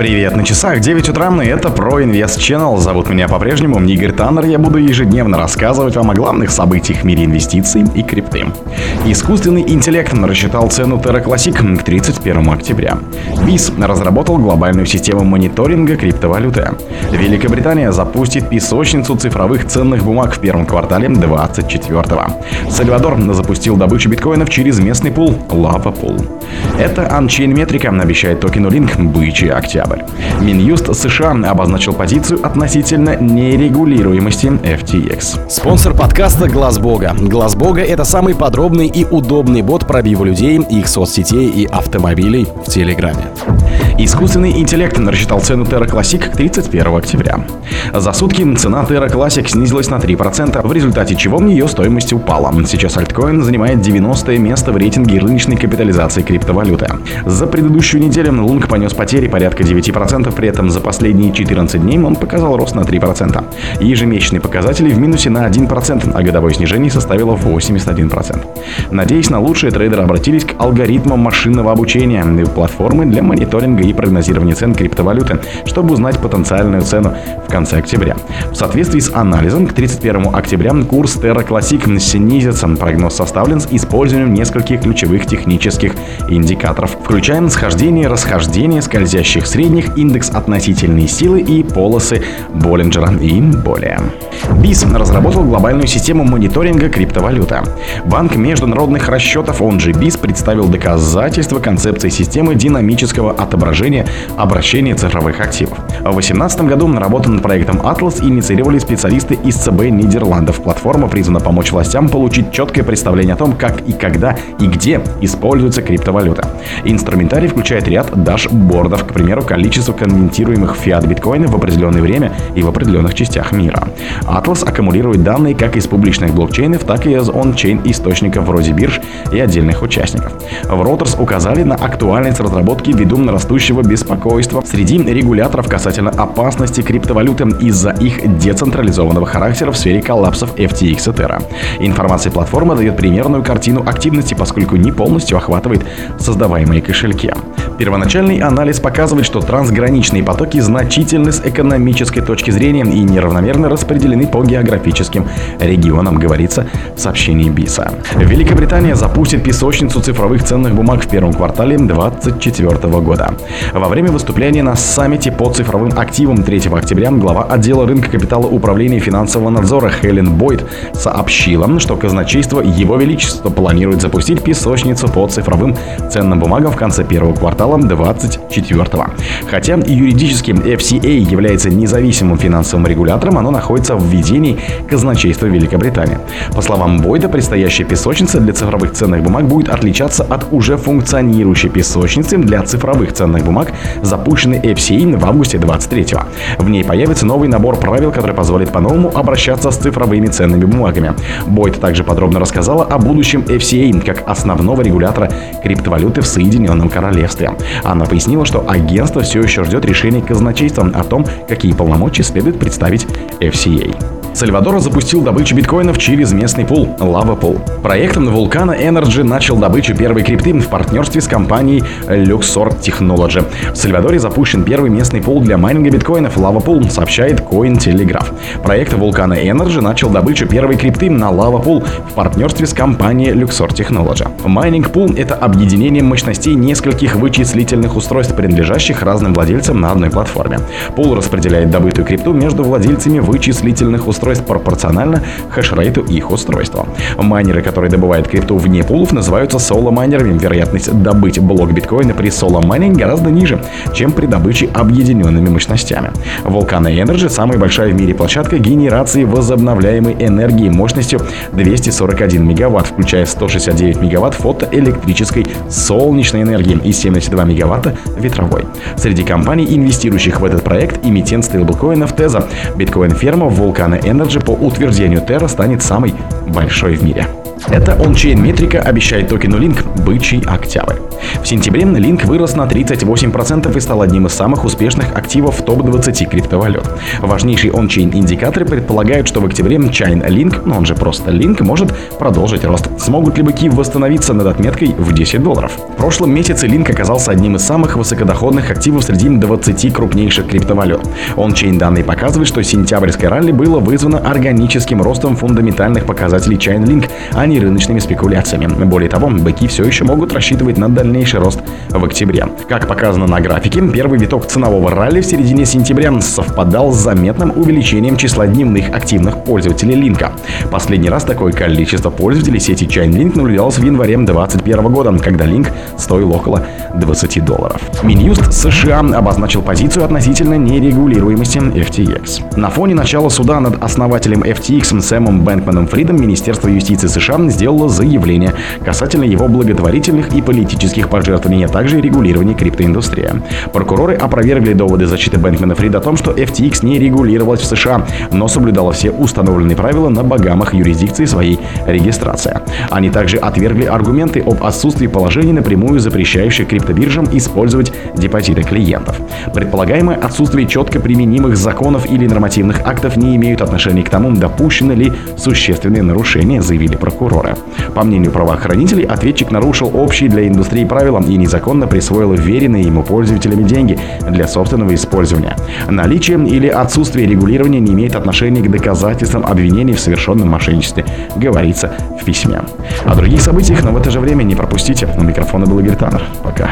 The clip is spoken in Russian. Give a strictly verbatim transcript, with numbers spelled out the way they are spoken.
Привет, на часах девять утра, и это ProInvest Channel. Зовут меня по-прежнему Игорь Таннер. Я буду ежедневно рассказывать вам о главных событиях в мире инвестиций и крипты. Искусственный интеллект рассчитал цену Terra Classic к тридцать первому октября. би ай эс разработал глобальную систему мониторинга криптовалюты. Великобритания запустит песочницу цифровых ценных бумаг в первом квартале двадцать четвёртого. Сальвадор запустил добычу биткоинов через местный пул Lava Pool. Это анчейн метрика обещает токену Link бычий октябрь. Минюст США обозначил позицию относительно нерегулируемости эф ти экс. Спонсор подкаста — Глаз Бога. Глаз Бога — это самый подробный и удобный бот пробива людей, их соцсетей и автомобилей в Телеграме. Искусственный интеллект рассчитал цену Terra Classic к тридцать первому октября. За сутки цена Terra Classic снизилась на три процента, в результате чего ее стоимость упала. Сейчас альткоин занимает девяностое место в рейтинге рыночной капитализации криптовалюты. За предыдущую неделю лонг понес потери порядка девяти процентов, при этом за последние четырнадцать дней он показал рост на три процента. Ежемесячные показатели в минусе на один процент, а годовое снижение составило восемьдесят один процент. Надеясь на лучшее, трейдеры обратились к алгоритмам машинного обучения и платформы для мониторинга и прогнозирования цен криптовалюты, чтобы узнать потенциальную цену в конце октября. В соответствии с анализом, к тридцать первому октября курс Terra Classic снизится. Прогноз составлен с использованием нескольких ключевых технических индикаторов, включая схождение, расхождение, скользящих средних, индекс относительной силы и полосы Боллинджера и более. би ай эс разработал глобальную систему мониторинга криптовалюты. Банк международных расчетов, он же би ай эс, представил доказательства концепции системы динамического отображения обращения цифровых активов. В две тысячи восемнадцатом году работа над проектом Atlas инициировали специалисты из цэ бэ Нидерландов. Платформа призвана помочь властям получить четкое представление о том, как и когда и где используется криптовалюта. Инструментарий включает ряд дашбордов, к примеру, количество конвертируемых фиат-биткоинов в определенное время и в определенных частях мира. Atlas аккумулирует данные как из публичных блокчейнов, так и из он-чейн источников вроде бирж и отдельных участников. В Reuters указали на актуальность разработки ввиду растущего беспокойства среди регуляторов касательно опасности криптовалюты из-за их децентрализованного характера в сфере коллапсов эф ти экс и Terra. Информация платформы дает примерную картину активности, поскольку не полностью охватывает создаваемые кошельки. Первоначальный анализ показывает, что трансграничные потоки значительны с экономической точки зрения и неравномерно распределены по географическим регионам, говорится в сообщении би ай эс. Великобритания запустит песочницу цифровых ценных бумаг в первом квартале две тысячи двадцать четвёртого года. Во время выступления на саммите по цифровым активам третьего октября глава отдела рынка капитала управления финансового надзора Хелен Бойд сообщила, что казначейство Его Величества планирует запустить песочницу по цифровым ценным бумагам в конце первого квартала двадцать четвёртого. Хотя юридически эф си эй является независимым финансовым регулятором, оно находится в ведении казначейства Великобритании. По словам Бойда, предстоящая песочница для цифровых ценных бумаг будет отличаться от уже функционирующей песочницы для цифровых ценных бумаг, запущенной эф си эй в августе двадцать третьего. В ней появится новый набор правил, который позволит по-новому обращаться с цифровыми ценными бумагами. Бойд также подробно рассказала о будущем эф си эй как основного регулятора криптовалюты в Соединенном Королевстве. Она пояснила, что агентство все еще ждет решения казначейства о том, какие полномочия следует представить эф си эй. Сальвадор запустил добычу биткоинов через местный пул Lava Pool. Проект Vulcan Energy начал добычу первой крипты в партнерстве с компанией Luxor Technology. В Сальвадоре запущен первый местный пул для майнинга биткоинов Lava Pool, сообщает CoinTelegraph. Проект Vulcan Energy начал добычу первой крипты на Lava Pool в партнерстве с компанией Luxor Technology. Майнинг пул — это объединение мощностей нескольких вычислительных устройств, принадлежащих разным владельцам на одной платформе. Пул распределяет добытую крипту между владельцами вычислительных устройств устройств пропорционально хэшрейту их устройства. Майнеры, которые добывают крипту вне пулов, называются соло-майнерами. Вероятность добыть блок биткоина при соло-майнинге гораздо ниже, чем при добыче объединенными мощностями. Volcano Energy — самая большая в мире площадка генерации возобновляемой энергии мощностью двести сорок один мегаватт, включая сто шестьдесят девять мегаватт фотоэлектрической солнечной энергии и семьдесят два мегаватта ветровой. Среди компаний, инвестирующих в этот проект, эмитент стейблкоинов Teza. Биткоин-ферма Volcano Energy по утверждению Terra станет самой большой в мире. Эта ончейн-метрика обещает токену Link бычий октябрь. В сентябре Link вырос на тридцать восемь процентов и стал одним из самых успешных активов топ двадцати криптовалют. Важнейший ончейн-индикаторы предполагают, что в октябре Chainlink, ну он же просто Link, может продолжить рост. Смогут ли быки восстановиться над отметкой в десять долларов? В прошлом месяце Link оказался одним из самых высокодоходных активов среди двадцати крупнейших криптовалют. Ончейн данные показывают, что сентябрьское ралли было вызвано органическим ростом фундаментальных показателей Chainlink, а не рыночными спекуляциями. Более того, быки все еще могут рассчитывать на дальнейший рост в октябре. Как показано на графике, первый виток ценового ралли в середине сентября совпадал с заметным увеличением числа дневных активных пользователей Линка. Последний раз такое количество пользователей сети Chainlink наблюдалось в январе две тысячи двадцать первого года, когда Link стоил около двадцати долларов. Минюст США обозначил позицию относительно нерегулируемости эф ти экс. На фоне начала суда над основателем эф ти экс Сэмом Бэнкманом Фридом Министерство юстиции США сделало заявление касательно его благотворительных и политических пожертвований, а также регулирования криптоиндустрии. Прокуроры опровергли доводы защиты Бэнкмана Фрида о том, что эф ти экс не регулировалась в США, но соблюдала все установленные правила на богамах юрисдикции своей регистрации. Они также отвергли аргументы об отсутствии положений, напрямую запрещающих криптобиржам использовать депозиты клиентов. Предполагаемое отсутствие четко применимых законов или нормативных актов не имеют отношения к тому, допущены ли существенные нарушения, заявили прокуроры. По мнению правоохранителей, ответчик нарушил общие для индустрии правила и незаконно присвоил вверенные ему пользователями деньги для собственного использования. Наличие или отсутствие регулирования не имеет отношения к доказательствам обвинений в совершенном мошенничестве, говорится в письме. О других событиях, но в это же время не пропустите. У микрофона был Игорь Таннер. Пока.